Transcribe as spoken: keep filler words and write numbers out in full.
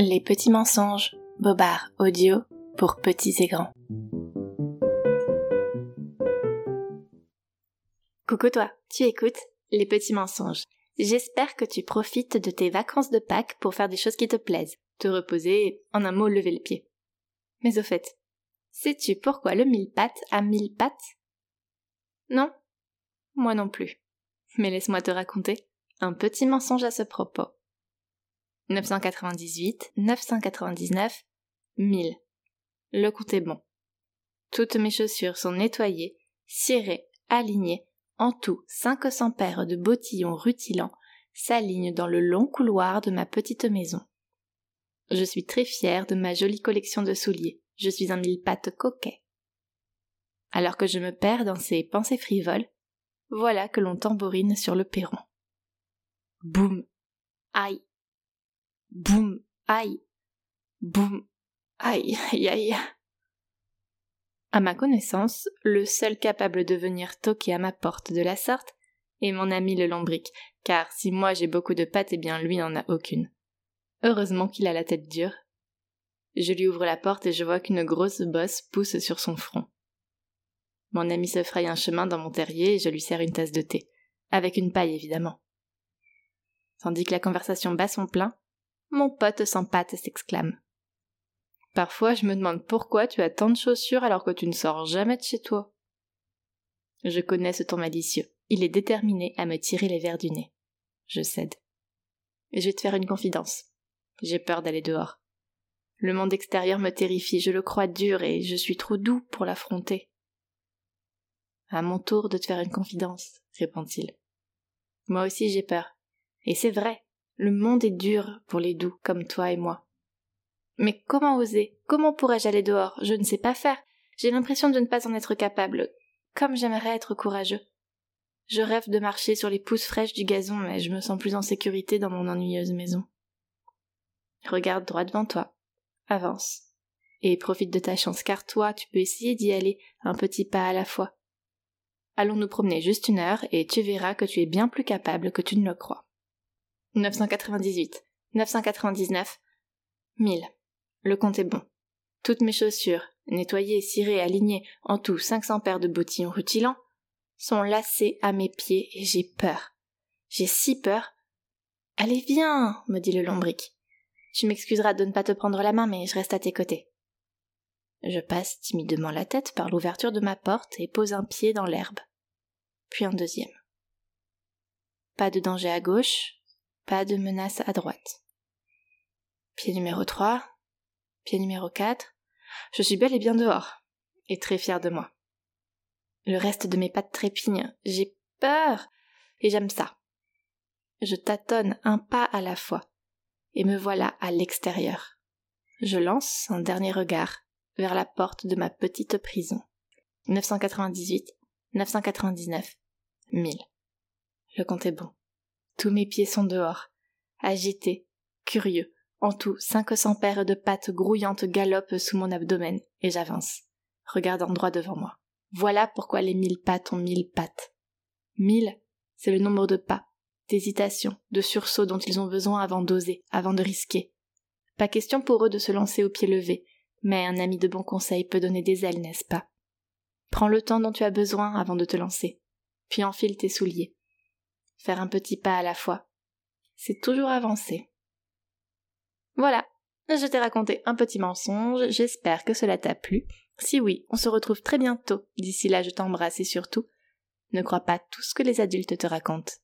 Les petits mensonges, Bobard Audio, pour petits et grands. Coucou toi, tu écoutes Les petits mensonges. J'espère que tu profites de tes vacances de Pâques pour faire des choses qui te plaisent, te reposer, en un mot, lever le pied. Mais au fait, sais-tu pourquoi le mille-pattes a mille pattes ? Non ? Moi non plus. Mais laisse-moi te raconter un petit mensonge à ce propos. neuf cent quatre-vingt-dix-huit, neuf cent quatre-vingt-dix-neuf, mille. Le compte est bon. Toutes mes chaussures sont nettoyées, cirées, alignées, en tout cinq cents paires de bottillons rutilants s'alignent dans le long couloir de ma petite maison. Je suis très fière de ma jolie collection de souliers, je suis un mille-pattes coquet. Alors que je me perds dans ces pensées frivoles, voilà que l'on tambourine sur le perron. Boum, aïe. Boum, aïe, boum, aïe, aïe, aïe. À ma connaissance, le seul capable de venir toquer à ma porte de la sorte est mon ami le lombric, car si moi j'ai beaucoup de pattes, eh bien lui n'en a aucune. Heureusement qu'il a la tête dure. Je lui ouvre la porte et je vois qu'une grosse bosse pousse sur son front. Mon ami se fraye un chemin dans mon terrier et je lui sers une tasse de thé, avec une paille évidemment. Tandis que la conversation bat son plein, mon pote sans pattes s'exclame. Parfois, je me demande pourquoi tu as tant de chaussures alors que tu ne sors jamais de chez toi. Je connais ce ton malicieux. Il est déterminé à me tirer les vers du nez. Je cède. Je vais te faire une confidence. J'ai peur d'aller dehors. Le monde extérieur me terrifie, je le crois dur et je suis trop doux pour l'affronter. À mon tour de te faire une confidence, répond-il. Moi aussi j'ai peur. Et c'est vrai. Le monde est dur pour les doux comme toi et moi. Mais comment oser ? Comment pourrais-je aller dehors ? Je ne sais pas faire. J'ai l'impression de ne pas en être capable. Comme j'aimerais être courageux. Je rêve de marcher sur les pousses fraîches du gazon, mais je me sens plus en sécurité dans mon ennuyeuse maison. Regarde droit devant toi. Avance. Et profite de ta chance, car toi, tu peux essayer d'y aller un petit pas à la fois. Allons nous promener juste une heure et tu verras que tu es bien plus capable que tu ne le crois. neuf cent quatre-vingt-dix-huit, neuf cent quatre-vingt-dix-neuf, mille. Le compte est bon. Toutes mes chaussures, nettoyées, cirées, alignées, en tout cinq cents paires de bottillons rutilants, sont lacées à mes pieds et j'ai peur. J'ai si peur. « Allez, viens !» me dit le lombric. « Tu m'excuseras de ne pas te prendre la main, mais je reste à tes côtés. » Je passe timidement la tête par l'ouverture de ma porte et pose un pied dans l'herbe. Puis un deuxième. Pas de danger à gauche. Pas de menace à droite. Pied numéro trois, pied numéro quatre, je suis bel et bien dehors, et très fière de moi. Le reste de mes pattes trépigne, j'ai peur, et j'aime ça. Je tâtonne un pas à la fois, et me voilà à l'extérieur. Je lance un dernier regard vers la porte de ma petite prison. neuf cent quatre-vingt-dix-huit, neuf cent quatre-vingt-dix-neuf, mille. Le compte est bon. Tous mes pieds sont dehors, agités, curieux, en tout cinq cents paires de pattes grouillantes galopent sous mon abdomen, et j'avance, regardant droit devant moi. Voilà pourquoi les mille pattes ont mille pattes. Mille, c'est le nombre de pas, d'hésitations, de sursauts dont ils ont besoin avant d'oser, avant de risquer. Pas question pour eux de se lancer au pied levé, mais un ami de bon conseil peut donner des ailes, n'est-ce pas ? Prends le temps dont tu as besoin avant de te lancer, puis enfile tes souliers. Faire un petit pas à la fois, c'est toujours avancer. Voilà, je t'ai raconté un petit mensonge, j'espère que cela t'a plu. Si oui, on se retrouve très bientôt. D'ici là, je t'embrasse et surtout, ne crois pas tout ce que les adultes te racontent.